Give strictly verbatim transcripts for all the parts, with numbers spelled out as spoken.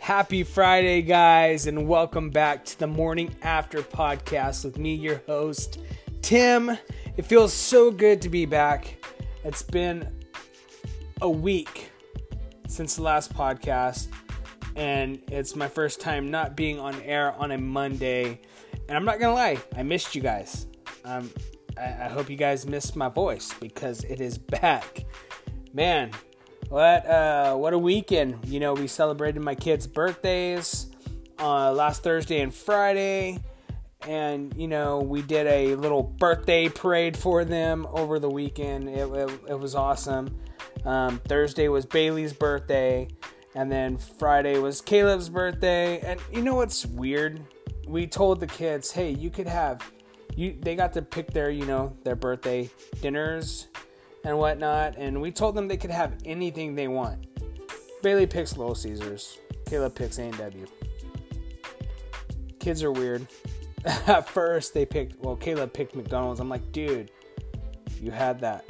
Happy Friday, guys, and welcome back to the Morning After Podcast with me, your host, Tim. It feels so good to be back. It's been a week since the last podcast, and it's my first time not being on air on a Monday. And I'm not going to lie, I missed you guys. Um, I, I hope you guys missed my voice because it is back. Man. What uh, what a weekend. You know, we celebrated my kids' birthdays uh, last Thursday and Friday. And, you know, we did a little birthday parade for them over the weekend. It, it, it was awesome. Um, Thursday was Bailey's birthday. And then Friday was Caleb's birthday. And you know what's weird? We told the kids, hey, you could have... you. They got to pick their, you know, their birthday dinners and whatnot, and we told them they could have anything they want. Bailey picks Little Caesars. Caleb picks A and W. Kids are weird. At first, they picked, well, Caleb picked McDonald's. I'm like, dude, you had that.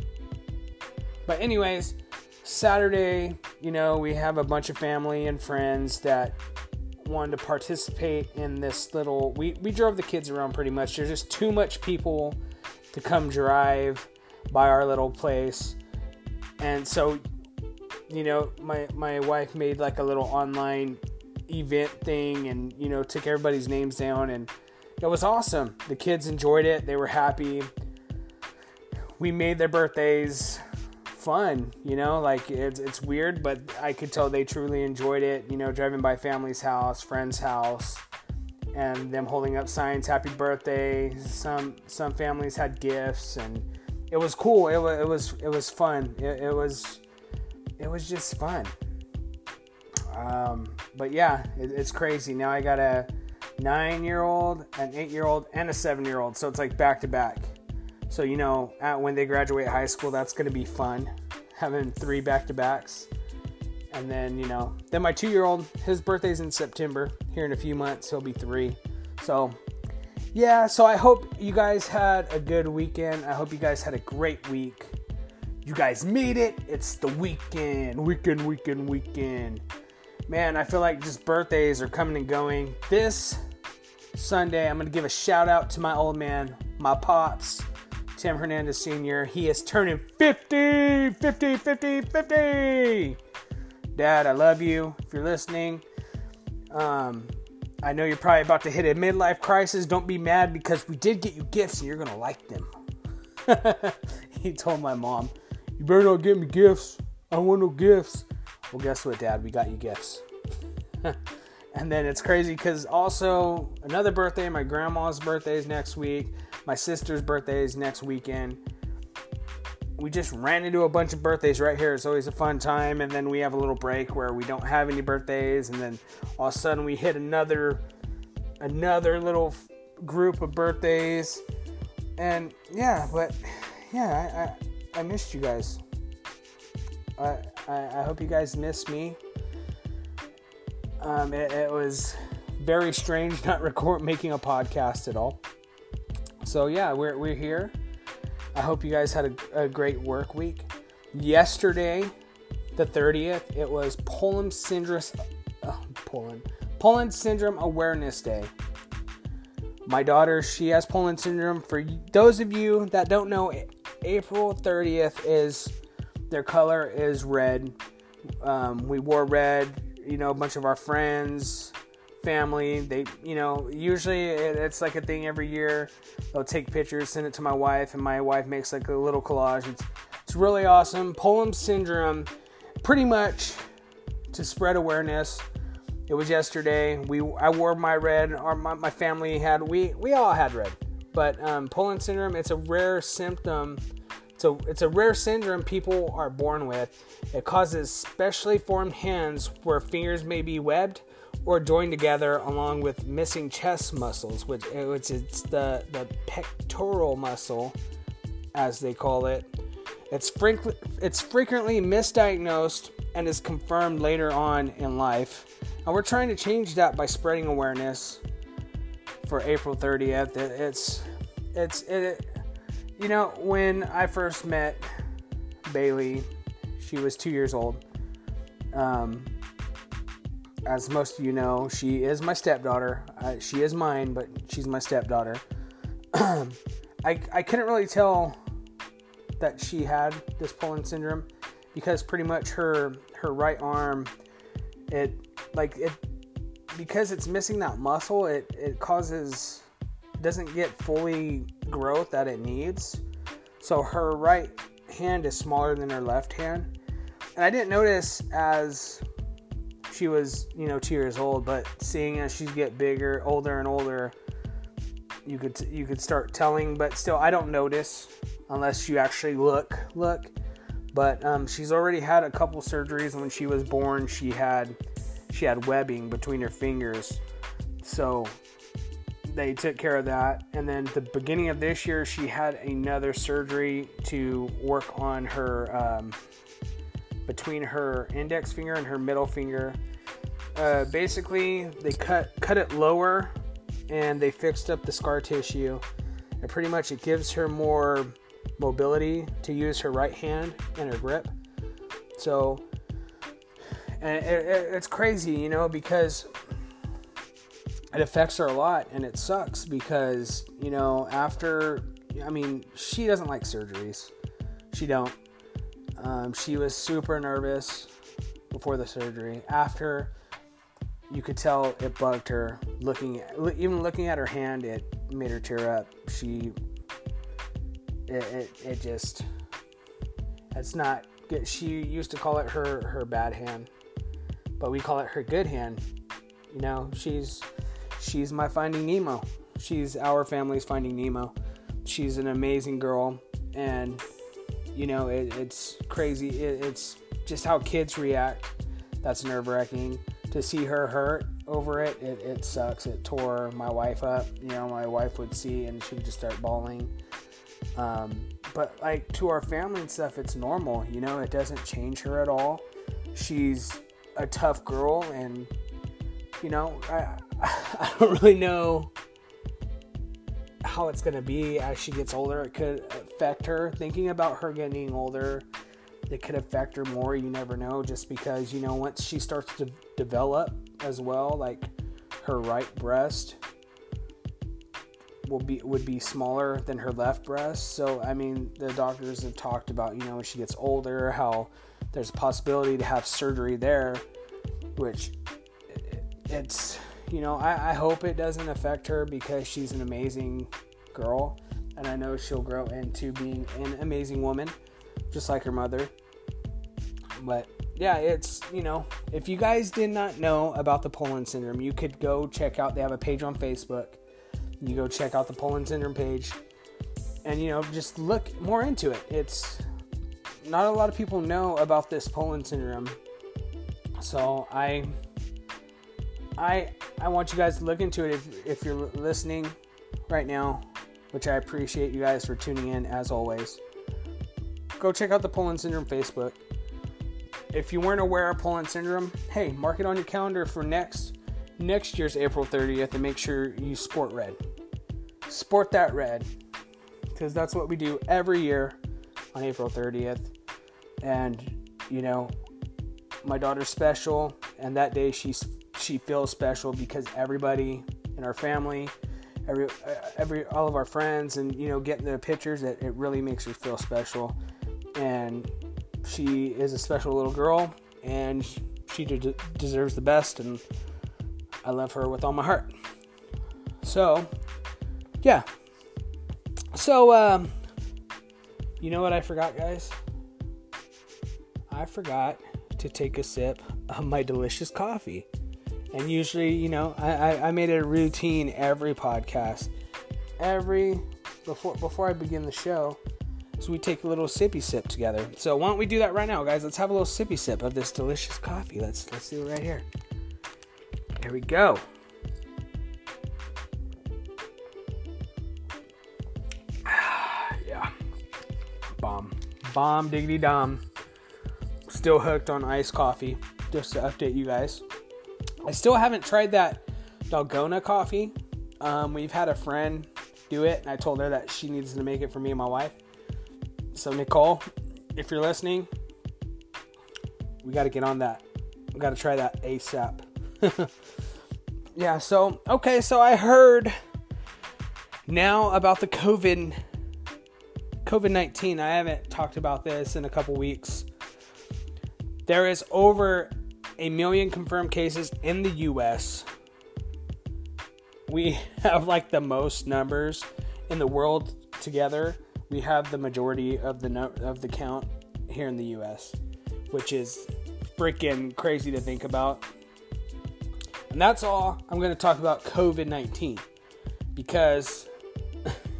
But anyways, Saturday, you know, we have a bunch of family and friends that wanted to participate in this little, we, we drove the kids around pretty much. There's just too much people to come drive by our little place, and so, you know, my my wife made like a little online event thing, and, you know, took everybody's names down, and it was awesome. The kids enjoyed it. They were happy. We made their birthdays fun, you know, like it's it's weird, but I could tell they truly enjoyed it, you know, driving by family's house, friend's house, and them holding up signs, happy birthday. Some some families had gifts, and it was cool. It was, it was, it was fun. It, it was, it was just fun. Um, but yeah, it, it's crazy. Now I got a nine-year-old, an eight-year-old, and a seven-year-old. So it's like back to back. So, you know, at, when they graduate high school, that's going to be fun. Having three back-to-backs. And then, you know, then my two-year-old, his birthday's in September. Here in a few months, he'll be three. So yeah, so I hope you guys had a good weekend. I hope you guys had a great week. You guys made it. It's the weekend, weekend, weekend, weekend. Man, I feel like just birthdays are coming and going. This Sunday, I'm going to give a shout out to my old man, my pops, Tim Hernandez Senior He is turning fifty, fifty, fifty, fifty. Dad, I love you. If you're listening, um... I know you're probably about to hit a midlife crisis. Don't be mad because we did get you gifts and you're going to like them. He told my mom, you better not get me gifts. I don't want no gifts. Well, guess what, Dad? We got you gifts. And then it's crazy because also another birthday, my grandma's birthday is next week. My sister's birthday is next weekend. We just ran into a bunch of birthdays right here. It's always a fun time. And then we have a little break where we don't have any birthdays. And then all of a sudden we hit another, another little group of birthdays. And yeah, but yeah, I, I, I missed you guys. I, I, I hope you guys missed me. Um, it, it was very strange not record making a podcast at all. So yeah, we're, we're here. I hope you guys had a, a great work week. Yesterday, the thirtieth, it was Poland Syndrome, oh, Poland, Poland Syndrome Awareness Day. My daughter, she has Poland Syndrome. For those of you that don't know, April thirtieth is, their color is red. Um, we wore red, you know, a bunch of our friends, family, they, you know, usually it, it's like a thing every year. They'll take pictures, send it to my wife, and my wife makes like a little collage. It's, it's really awesome. Poland Syndrome, pretty much to spread awareness. It was yesterday. We I wore my red. Our my, my family had we we all had red. But um, Poland Syndrome, it's a rare symptom. So it's, it's a rare syndrome people are born with. It causes specially formed hands where fingers may be webbed or joined together, along with missing chest muscles, which, which it's the, the pectoral muscle, as they call it. It's frequently, it's frequently misdiagnosed and is confirmed later on in life. And we're trying to change that by spreading awareness for April thirtieth. It, it's, it's, it, you know, when I first met Bailey, she was two years old. Um... as most of you know, she is my stepdaughter. Uh, she is mine, but she's my stepdaughter. I, I couldn't really tell that she had this Poland syndrome because pretty much her her right arm, it like it because it's missing that muscle, it it causes it doesn't get fully growth that it needs. So her right hand is smaller than her left hand. And I didn't notice as she was, you know, two years old, but seeing as she get bigger, older and older, you could you could start telling. But still, I don't notice unless you actually look look. But um, she's already had a couple surgeries. When she was born, she had she had webbing between her fingers, so they took care of that. And then at the beginning of this year, she had another surgery to work on her um, between her index finger and her middle finger. Uh, basically, they cut cut it lower, and they fixed up the scar tissue. And pretty much it gives her more mobility to use her right hand and her grip. So, and it, it, it's crazy, you know, because it affects her a lot, and it sucks because, you know, after, I mean, she doesn't like surgeries. She don't. Um, she was super nervous before the surgery. After, you could tell it bugged her. Looking at, even looking at her hand, it made her tear up. She, it, it, it just, it's not good. She used to call it her, her bad hand, but we call it her good hand. You know, she's, she's my Finding Nemo. She's our family's Finding Nemo. She's an amazing girl. And, you know, it, it's crazy. It, it's just how kids react. That's nerve-wracking. To see her hurt over it, it, it sucks. It tore my wife up. You know, my wife would see and she would just start bawling. Um, but, like, to our family and stuff, it's normal. You know, it doesn't change her at all. She's a tough girl, and, you know, I... I don't really know how it's going to be as she gets older. It could affect her. Thinking about her getting older, it could affect her more. You never know, just because, you know, once she starts to develop as well, like her right breast will be would be smaller than her left breast. So, I mean, the doctors have talked about, you know, when she gets older, how there's a possibility to have surgery there, which it's... You know, I, I hope it doesn't affect her because she's an amazing girl. And I know she'll grow into being an amazing woman, just like her mother. But, yeah, it's, you know, if you guys did not know about the Poland Syndrome, you could go check out. They have a page on Facebook. You go check out the Poland Syndrome page. And, you know, just look more into it. It's not a lot of people know about this Poland Syndrome. So, I... I I want you guys to look into it if, if you're listening right now, which I appreciate you guys for tuning in as always. Go check out the Poland Syndrome Facebook. If you weren't aware of Poland Syndrome, hey, mark it on your calendar for next next year's April thirtieth, and make sure you sport red. Sport that red, because that's what we do every year on April thirtieth. And, you know, my daughter's special, and that day she's... She feels special because everybody in our family, every, every, all of our friends, and, you know, getting the pictures, it, it really makes her feel special. And she is a special little girl, and she de- deserves the best, and I love her with all my heart. So, yeah. So, um, you know what I forgot, guys? I forgot to take a sip of my delicious coffee. And usually, you know, I, I, I made it a routine every podcast. Every, before before I begin the show, so we take a little sippy sip together. So why don't we do that right now, guys? Let's have a little sippy sip of this delicious coffee. Let's, let's do it right here. Here we go. Ah, yeah. Bomb. Bomb diggity dom. Still hooked on iced coffee. Just to update you guys. I still haven't tried that Dalgona coffee. Um, we've had a friend do it, and I told her that she needs to make it for me and my wife. So, Nicole, if you're listening, we got to get on that. We got to try that ASAP. Yeah, so, okay, so I heard now about the COVID, COVID nineteen. I haven't talked about this in a couple weeks. There is over a million confirmed cases in the U S. We have, like, the most numbers in the world together. We have the majority of the no- of the count here in the U S, which is freaking crazy to think about. And that's all I'm going to talk about COVID nineteen, because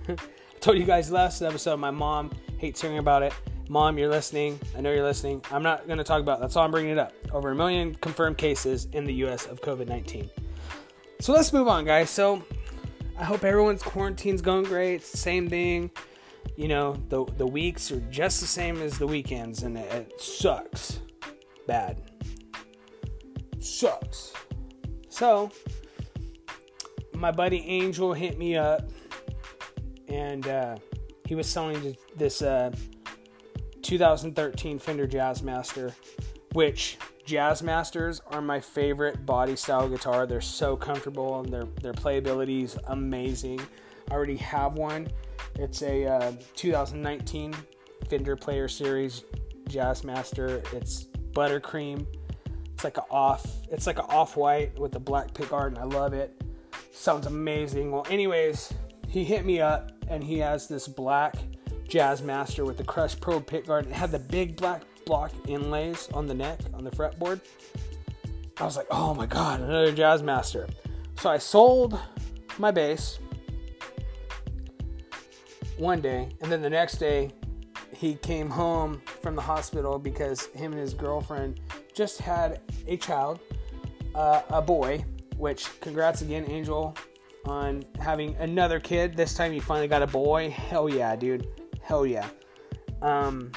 I told you guys last episode, my mom hates hearing about it. Mom, you're listening. I know you're listening. I'm not going to talk about it. That's all I'm bringing it up. Over a million confirmed cases in the U S of COVID nineteen. So let's move on, guys. So I hope everyone's quarantine's going great. It's the same thing. You know, the the weeks are just the same as the weekends, and it, it sucks bad. Sucks. So my buddy Angel hit me up, and uh, he was selling this uh, twenty thirteen Fender Jazzmaster, which Jazzmasters are my favorite body style guitar. They're so comfortable, and their their playability is amazing. I already have one. It's a uh, twenty nineteen Fender Player Series Jazzmaster. It's buttercream. It's like a off. It's like an off-white with a black pickguard, and I love it. Sounds amazing. Well, anyways, he hit me up, and he has this black Jazzmaster with the Crush Pro pickguard. It had the big black block inlays on the neck, on the fretboard. I was like, oh my god, another Jazzmaster. So I sold my bass one day, and then the next day he came home from the hospital because him and his girlfriend just had a child, uh, a boy, which congrats again, Angel, on having another kid. This time you finally got a boy. Hell yeah, dude. Hell yeah. Um,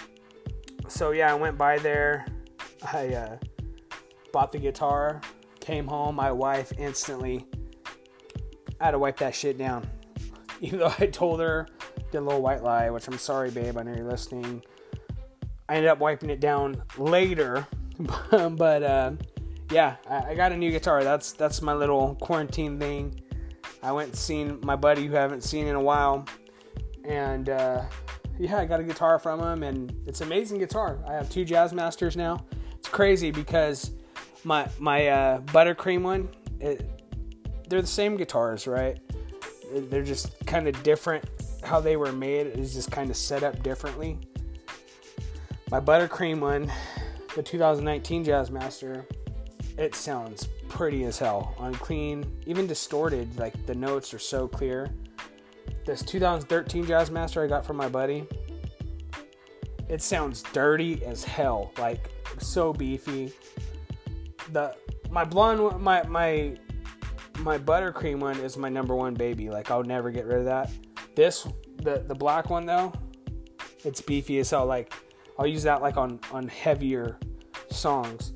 so yeah, I went by there. I uh, bought the guitar, came home. My wife instantly, I had to wipe that shit down. Even though I told her, did a little white lie, which I'm sorry, babe. I know you're listening. I ended up wiping it down later, but uh, yeah, I, I got a new guitar. That's that's my little quarantine thing. I went and seen my buddy who I haven't seen in a while. And, uh, yeah, I got a guitar from him, and it's an amazing guitar. I have two Jazzmasters now. It's crazy because my, my, uh, buttercream one, it, they're the same guitars, right? They're just kind of different. How they were made is just kind of set up differently. My buttercream one, the twenty nineteen Jazzmaster, it sounds pretty as hell on clean, even distorted. Like the notes are so clear. This twenty thirteen Jazzmaster I got from my buddy, it sounds dirty as hell, like so beefy. The my blonde, my my my buttercream one is my number one baby. Like I'll never get rid of that. This the the black one though, it's beefy as hell. Like I'll use that like on on heavier songs,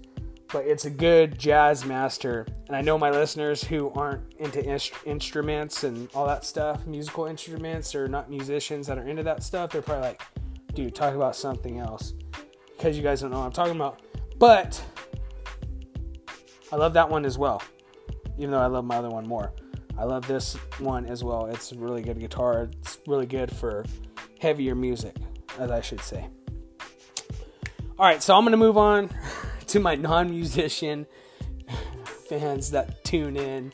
but it's a good Jazzmaster. And I know my listeners who aren't into inst- instruments and all that stuff, musical instruments, or not musicians that are into that stuff, they're probably like, dude, talk about something else, because you guys don't know what I'm talking about. But I love that one as well, even though I love my other one more. I love this one as well. It's a really good guitar. It's really good for heavier music, as I should say. All right, so I'm going to move on to my non-musician fans that tune in.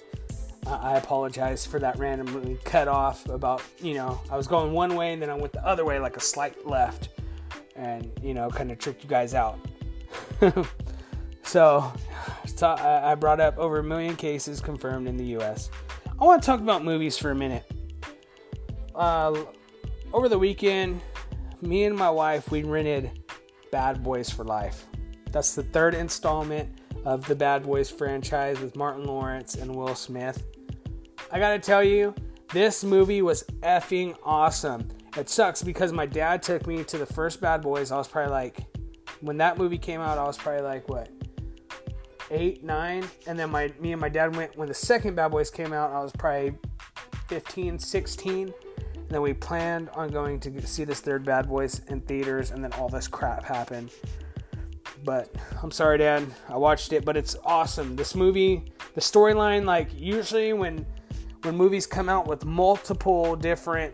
Uh, I apologize for that randomly cut off about, you know, I was going one way and then I went the other way, like a slight left, and, you know, kind of tricked you guys out. so, so I brought up over a million cases confirmed in the U S. I want to talk about movies for a minute. Uh, over the weekend, me and my wife, we rented Bad Boys for Life. That's the third installment of the Bad Boys franchise with Martin Lawrence and Will Smith. I gotta tell you, this movie was effing awesome. It sucks because my dad took me to the first Bad Boys. I was probably like, when that movie came out, I was probably like, what, eight, nine? And then my me and my dad went, when the second Bad Boys came out, I was probably fifteen, sixteen. And then we planned on going to see this third Bad Boys in theaters, and then all this crap happened. But I'm sorry, Dad, I watched it, but it's awesome. This movie the storyline, like usually when when movies come out with multiple different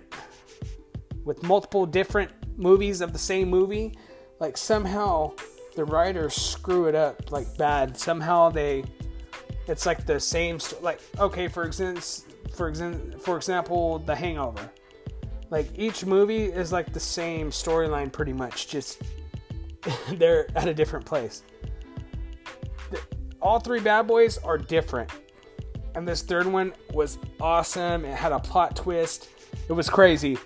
with multiple different movies of the same movie, like somehow the writers screw it up like bad. Somehow they it's like the same st- like okay, for instance, for example, for example, The Hangover. Like each movie is like the same storyline pretty much, just they're at a different place. The, all three Bad Boys are different. And this third one was awesome. It had a plot twist. It was crazy.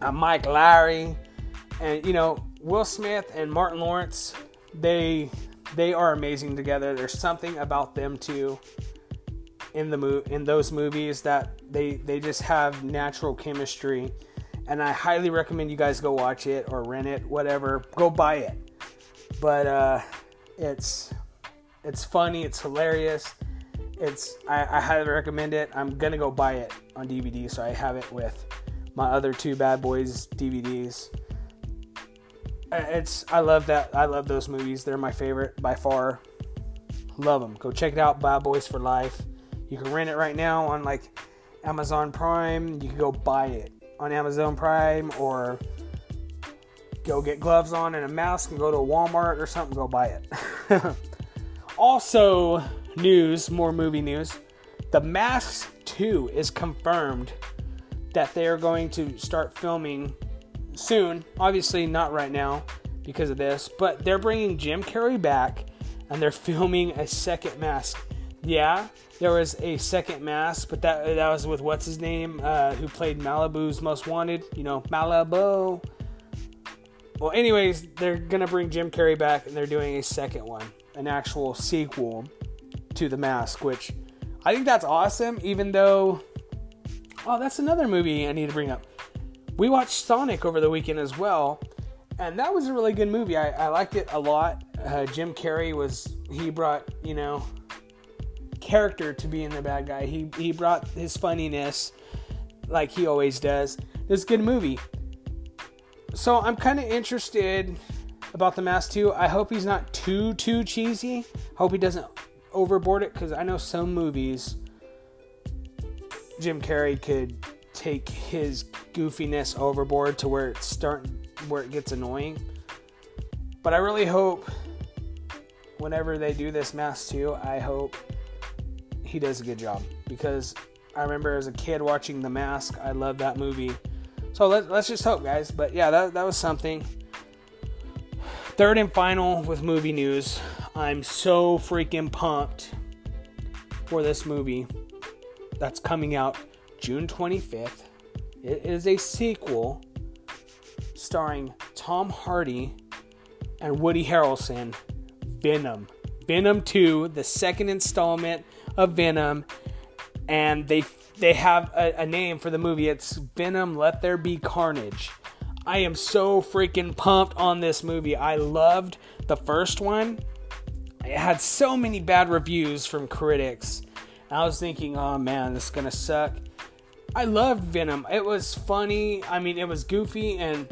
Uh, Mike Lowry and, you know, Will Smith and Martin Lawrence, they they are amazing together. There's something about them too in the mo- in those movies that they they just have natural chemistry. And I highly recommend you guys go watch it or rent it, whatever. Go buy it. But uh, it's it's funny. It's hilarious. It's I, I highly recommend it. I'm gonna go buy it on D V D, so I have it with my other two Bad Boys D V Ds. It's I love that. I love those movies. They're my favorite by far. Love them. Go check it out. Bad Boys for Life. You can rent it right now on like Amazon Prime. You can go buy it on Amazon Prime, or go get gloves on and a mask and go to Walmart or something. Go buy it. Also, news, more movie news. The Mask two is confirmed that they are going to start filming soon. Obviously not right now because of this, but they're bringing Jim Carrey back and they're filming a second Mask. Yeah, there was a second Mask, but that that was with what's his name, uh, who played Malibu's Most Wanted. You know, Malibu. Well, anyways, they're gonna bring Jim Carrey back and they're doing a second one, an actual sequel to The Mask, which I think that's awesome. Even though, oh, that's another movie I need to bring up. We watched Sonic over the weekend as well, and that was a really good movie. I, I liked it a lot. Uh, Jim Carrey was he brought you know character to being the bad guy. He he brought his funniness, like he always does. It was a good movie. So I'm kind of interested about The Mask two. I hope he's not too too cheesy. Hope he doesn't overboard it, because I know some movies Jim Carrey could take his goofiness overboard to where it's starting, where it gets annoying. But I really hope whenever they do this Mask two, I hope he does a good job, because I remember as a kid watching The Mask. I loved that movie. So let, let's just hope, guys. But yeah, that, that was something. Third and final with movie news. I'm so freaking pumped for this movie that's coming out June twenty-fifth. It is a sequel starring Tom Hardy and Woody Harrelson. Venom. Venom two, the second installment of Venom. And they they have a, a name for the movie. It's Venom Let There Be Carnage. I am so freaking pumped on this movie. I loved the first one. It had so many bad reviews from critics. And I was thinking, oh man, this is going to suck. I loved Venom. It was funny. I mean, it was goofy, and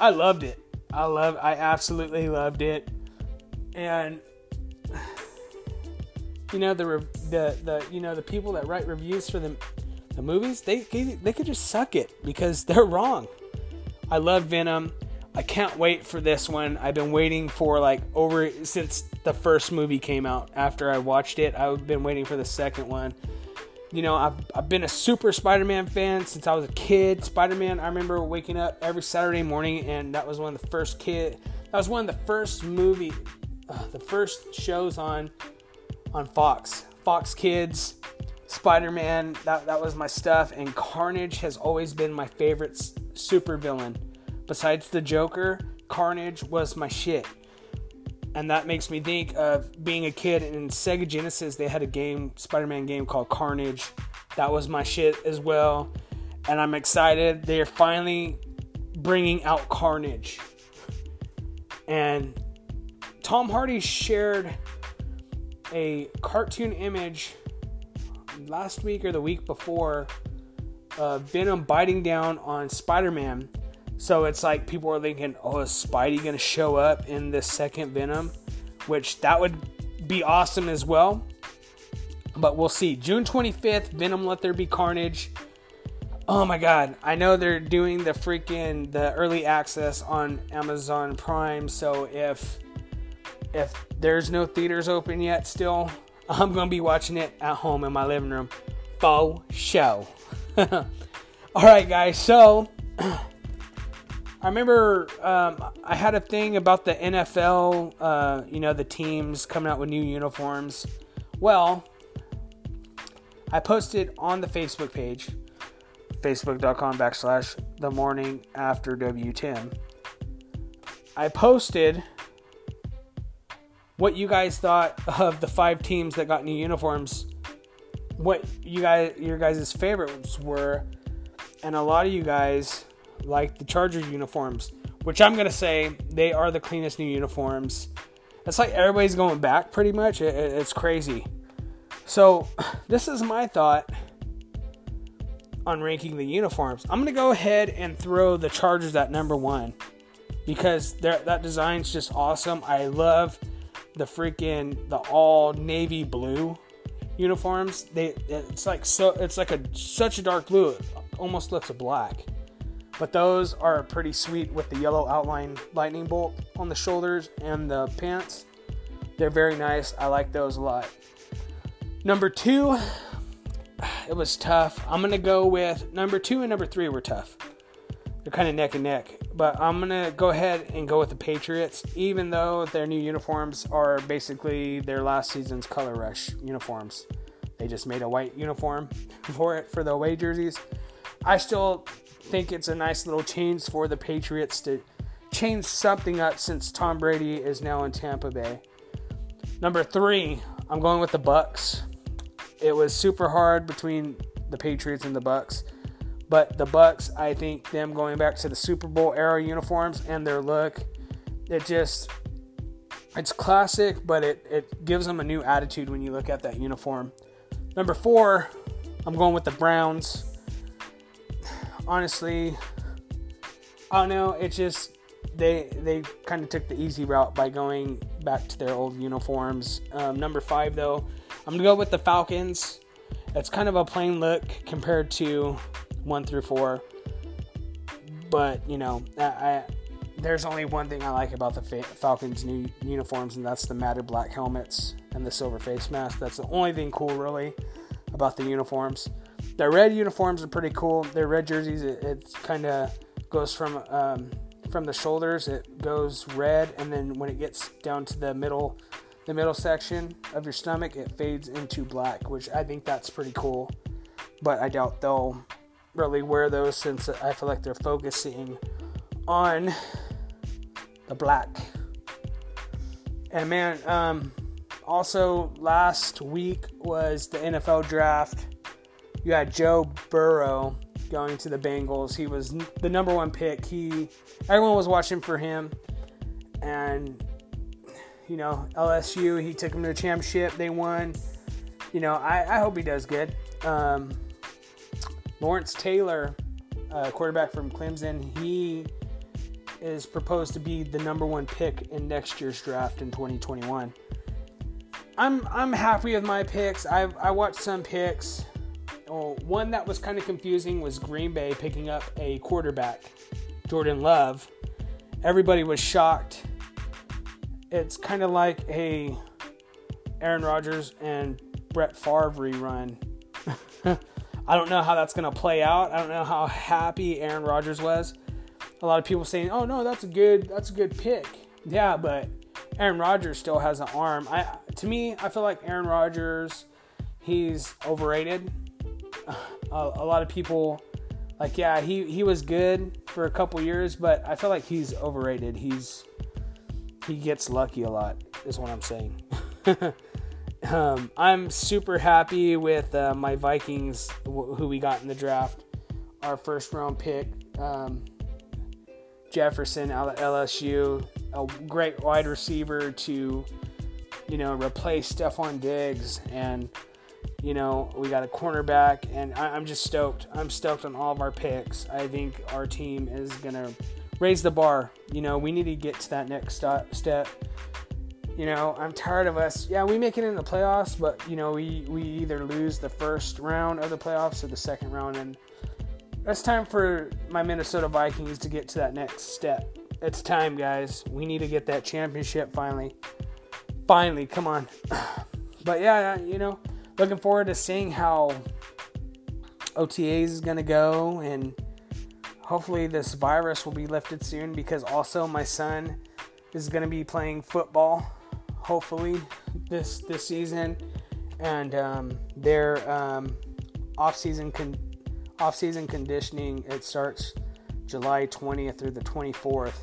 I loved it. I love. I absolutely loved it. And, you know, the, the, the you know, the people that write reviews for the, the movies, they, they could just suck it because they're wrong. I love Venom. I can't wait for this one. I've been waiting for like over since the first movie came out. After I watched it, I've been waiting for the second one. You know, I've I've been a super Spider-Man fan since I was a kid. Spider-Man, I remember waking up every Saturday morning, and that was one of the first kid. That was one of the first movie, uh, the first shows on on Fox, Fox Kids, Spider-Man. That that was my stuff, and Carnage has always been my favorite supervillain. Besides the Joker, Carnage was my shit. And that makes me think of being a kid, and in Sega Genesis, they had a game, Spider-Man game called Carnage. That was my shit as well. And I'm excited. They're finally bringing out Carnage. And Tom Hardy shared a cartoon image last week or the week before of Venom biting down on Spider-Man. So it's like people are thinking, oh, is Spidey going to show up in this second Venom? Which that would be awesome as well. But we'll see. June twenty-fifth, Venom Let There Be Carnage. Oh my God. I know they're doing the freaking, the early access on Amazon Prime. So if, if there's no theaters open yet still, I'm going to be watching it at home in my living room. Faux show. All right, guys. So I remember um, I had a thing about the N F L, uh, you know, the teams coming out with new uniforms. Well, I posted on the Facebook page, facebook.com backslash the morning after W ten. I posted what you guys thought of the five teams that got new uniforms, what you guys, your guys' favorites were, and a lot of you guys liked the Charger uniforms, which I'm going to say they are the cleanest new uniforms. It's like everybody's going back pretty much. It, it, it's crazy. So this is my thought on ranking the uniforms. I'm going to go ahead and throw the Chargers at number one because that design's just awesome. I love the freaking, the all navy blue uniforms. They it's like so it's like a such a dark blue. It almost looks a black. But those are pretty sweet with the yellow outline lightning bolt on the shoulders and the pants. They're very nice. I like those a lot. Number two, it was tough. I'm going to go with number two and number three were tough. They're kind of neck and neck. But I'm going to go ahead and go with the Patriots, even though their new uniforms are basically their last season's Color Rush uniforms. They just made a white uniform for it, for the away jerseys. I still think it's a nice little change for the Patriots to change something up since Tom Brady is now in Tampa Bay. Number three, I'm going with the Bucks. It was super hard between the Patriots and the Bucks, but the Bucks, I think them going back to the Super Bowl era uniforms and their look, it just, it's classic, but it, it gives them a new attitude when you look at that uniform. Number four, I'm going with the Browns. Honestly, I don't know. It's just they they kind of took the easy route by going back to their old uniforms. Um, number five, though, I'm going to go with the Falcons. It's kind of a plain look compared to one through four. But, you know, I, I, there's only one thing I like about the fa- Falcons' new uniforms, and that's the matted black helmets and the silver face mask. That's the only thing cool, really, about the uniforms. Their red uniforms are pretty cool. Their red jerseys, it, it kind of goes from um, from the shoulders, it goes red, and then when it gets down to the middle, the middle section of your stomach, it fades into black, which I think that's pretty cool. But I doubt they'll really wear those since I feel like they're focusing on the black. And man, um, also last week was the N F L draft. You had Joe Burrow going to the Bengals. He was the number one pick. He, everyone was watching for him. And, you know, L S U, he took him to the championship. They won. You know, I, I hope he does good. Um, Lawrence Taylor, uh, quarterback from Clemson, he is proposed to be the number one pick in next year's draft in twenty twenty-one. I'm I'm happy with my picks. I've, I watched some picks. Oh, one that was kind of confusing was Green Bay picking up a quarterback, Jordan Love. Everybody was shocked. It's kind of like a Aaron Rodgers and Brett Favre rerun. I don't know how that's going to play out. I don't know how happy Aaron Rodgers was. A lot of people saying, "Oh no, that's a good, that's a good pick." Yeah, but Aaron Rodgers still has an arm. I, to me, I feel like Aaron Rodgers, he's overrated. A, a lot of people, like, yeah, he, he was good for a couple years, but I feel like he's overrated. He's he gets lucky a lot, is what I'm saying. um, I'm super happy with uh, my Vikings, wh- who we got in the draft, our first round pick, um, Jefferson out of L S U, a great wide receiver to, you know, replace Stephon Diggs and. You know, we got a cornerback, and I, I'm just stoked. I'm stoked on all of our picks. I think our team is going to raise the bar. You know, we need to get to that next step. You know, I'm tired of us. Yeah, we make it in the playoffs, but, you know, we, we either lose the first round of the playoffs or the second round. And it's time for my Minnesota Vikings to get to that next step. It's time, guys. We need to get that championship finally. Finally, come on. But, yeah, you know, looking forward to seeing how O T As is going to go. And hopefully this virus will be lifted soon, because also my son is going to be playing football, hopefully, this this season. And um, their um, off-season con- off-season conditioning, it starts July twentieth through the twenty-fourth.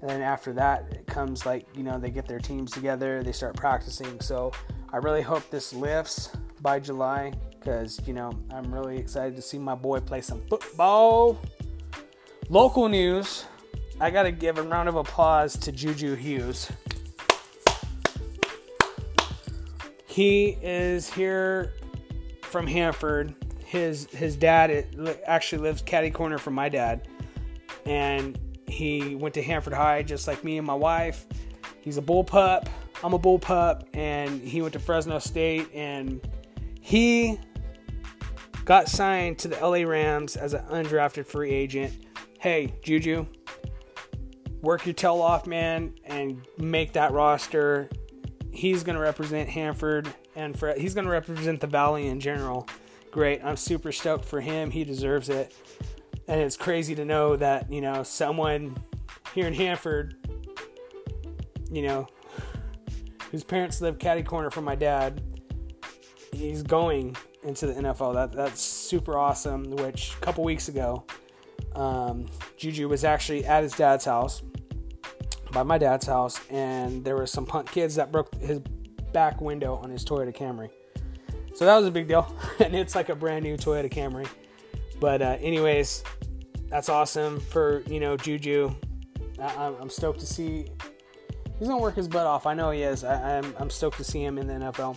And then after that, it comes like, you know, they get their teams together, they start practicing. So I really hope this lifts by July, because, you know, I'm really excited to see my boy play some football. Local news, I got to give a round of applause to Juju Hughes. He is here from Hanford. His his dad actually lives catty corner from my dad. And he went to Hanford High just like me and my wife. He's a bull pup. I'm a bull pup. And he went to Fresno State. And he got signed to the L A Rams as an undrafted free agent. Hey, Juju, work your tail off, man, and make that roster. He's going to represent Hanford, and for, he's going to represent the Valley in general. Great. I'm super stoked for him. He deserves it. And it's crazy to know that, you know, someone here in Hanford, you know, whose parents live catty corner from my dad, he's going into the N F L. That That's super awesome, which a couple weeks ago, um, Juju was actually at his dad's house, by my dad's house, and there were some punk kids that broke his back window on his Toyota Camry. So that was a big deal, and it's like a brand new Toyota Camry. But uh, anyways, that's awesome for, you know, Juju. I- I'm stoked to see. He's gonna work his butt off. I know he is. I- I'm I'm stoked to see him in the N F L.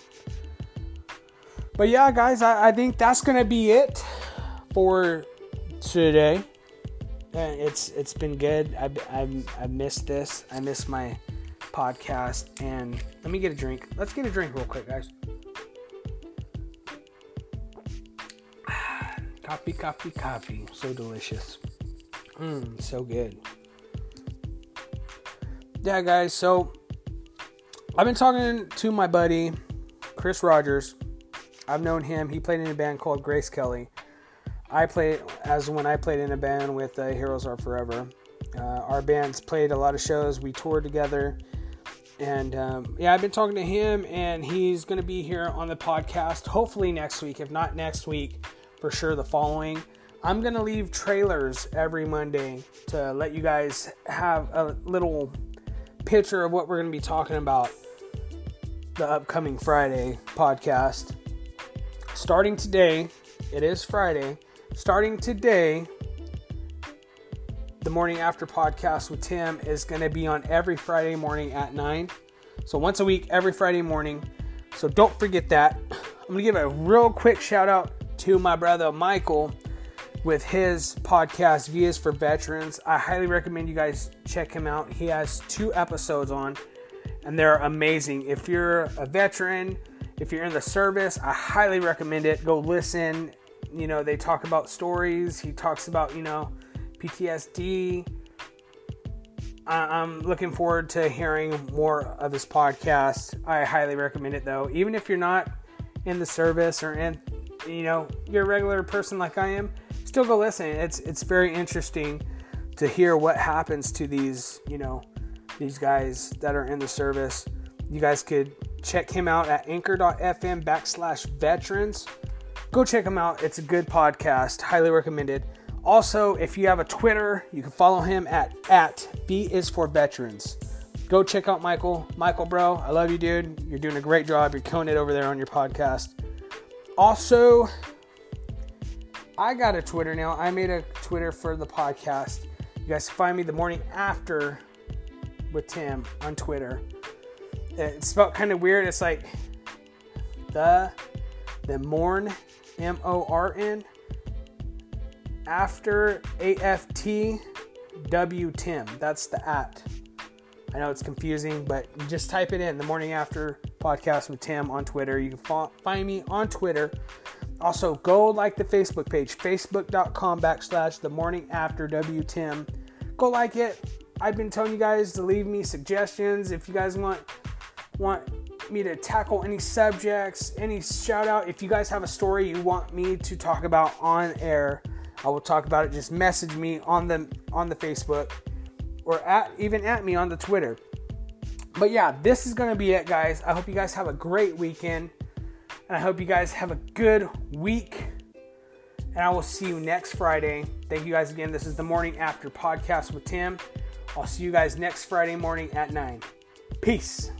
But yeah, guys, I, I think that's gonna be it for today. And it's it's been good. I I I missed this. I missed my podcast. And let me get a drink. Let's get a drink real quick, guys. Coffee, coffee, coffee. So delicious. Mmm, so good. Yeah, guys. So I've been talking to my buddy Chris Rodgers. I've known him. He played in a band called Grace Kelly. I played as when I played in a band with uh, Heroes Are Forever. Uh, our bands played a lot of shows. We toured together. And um, yeah, I've been talking to him, and he's going to be here on the podcast hopefully next week. If not next week, for sure the following. I'm going to leave trailers every Monday to let you guys have a little picture of what we're going to be talking about the upcoming Friday podcast. Starting today, it is Friday. Starting today, the Morning After podcast with Tim is going to be on every Friday morning at nine. So once a week, every Friday morning. So don't forget that. I'm going to give a real quick shout out to my brother Michael with his podcast, V is for Veterans. I highly recommend you guys check him out. He has two episodes on, and they're amazing. If you're a veteran, if you're in the service, I highly recommend it. Go listen. You know, they talk about stories. He talks about, you know, P T S D. I- I'm looking forward to hearing more of his podcast. I highly recommend it, though. Even if you're not in the service or in, you know, you're a regular person like I am, still go listen. It's it's very interesting to hear what happens to these, you know, these guys that are in the service. You guys could check him out at anchor.fm backslash veterans. Go check him out. It's a good podcast. Highly recommended. Also, if you have a Twitter, you can follow him at, at V is for Veterans. Go check out Michael. Michael, bro, I love you, dude. You're doing a great job. You're killing it over there on your podcast. Also, I got a Twitter now. I made a Twitter for the podcast. You guys find me the Morning After with Tim on Twitter. It's spelled kind of weird. It's like the the morn, M O R N, after A F T W Tim. That's the at. I know it's confusing, but just type it in, The Morning After Podcast with Tim on Twitter. You can find me on Twitter. Also, go like the Facebook page, facebook.com backslash The Morning After WTim. Go like it. I've been telling you guys to leave me suggestions. If you guys want want me to tackle any subjects, any shout out, if you guys have a story you want me to talk about on air, I will talk about it. Just message me on the on the Facebook, or at even at me on the Twitter. But yeah, this is going to be it, guys. I hope you guys have a great weekend, and I hope you guys have a good week, and I will see you next Friday. Thank you guys again. This is The Morning After Podcast with Tim. I'll see you guys next Friday morning at nine. Peace.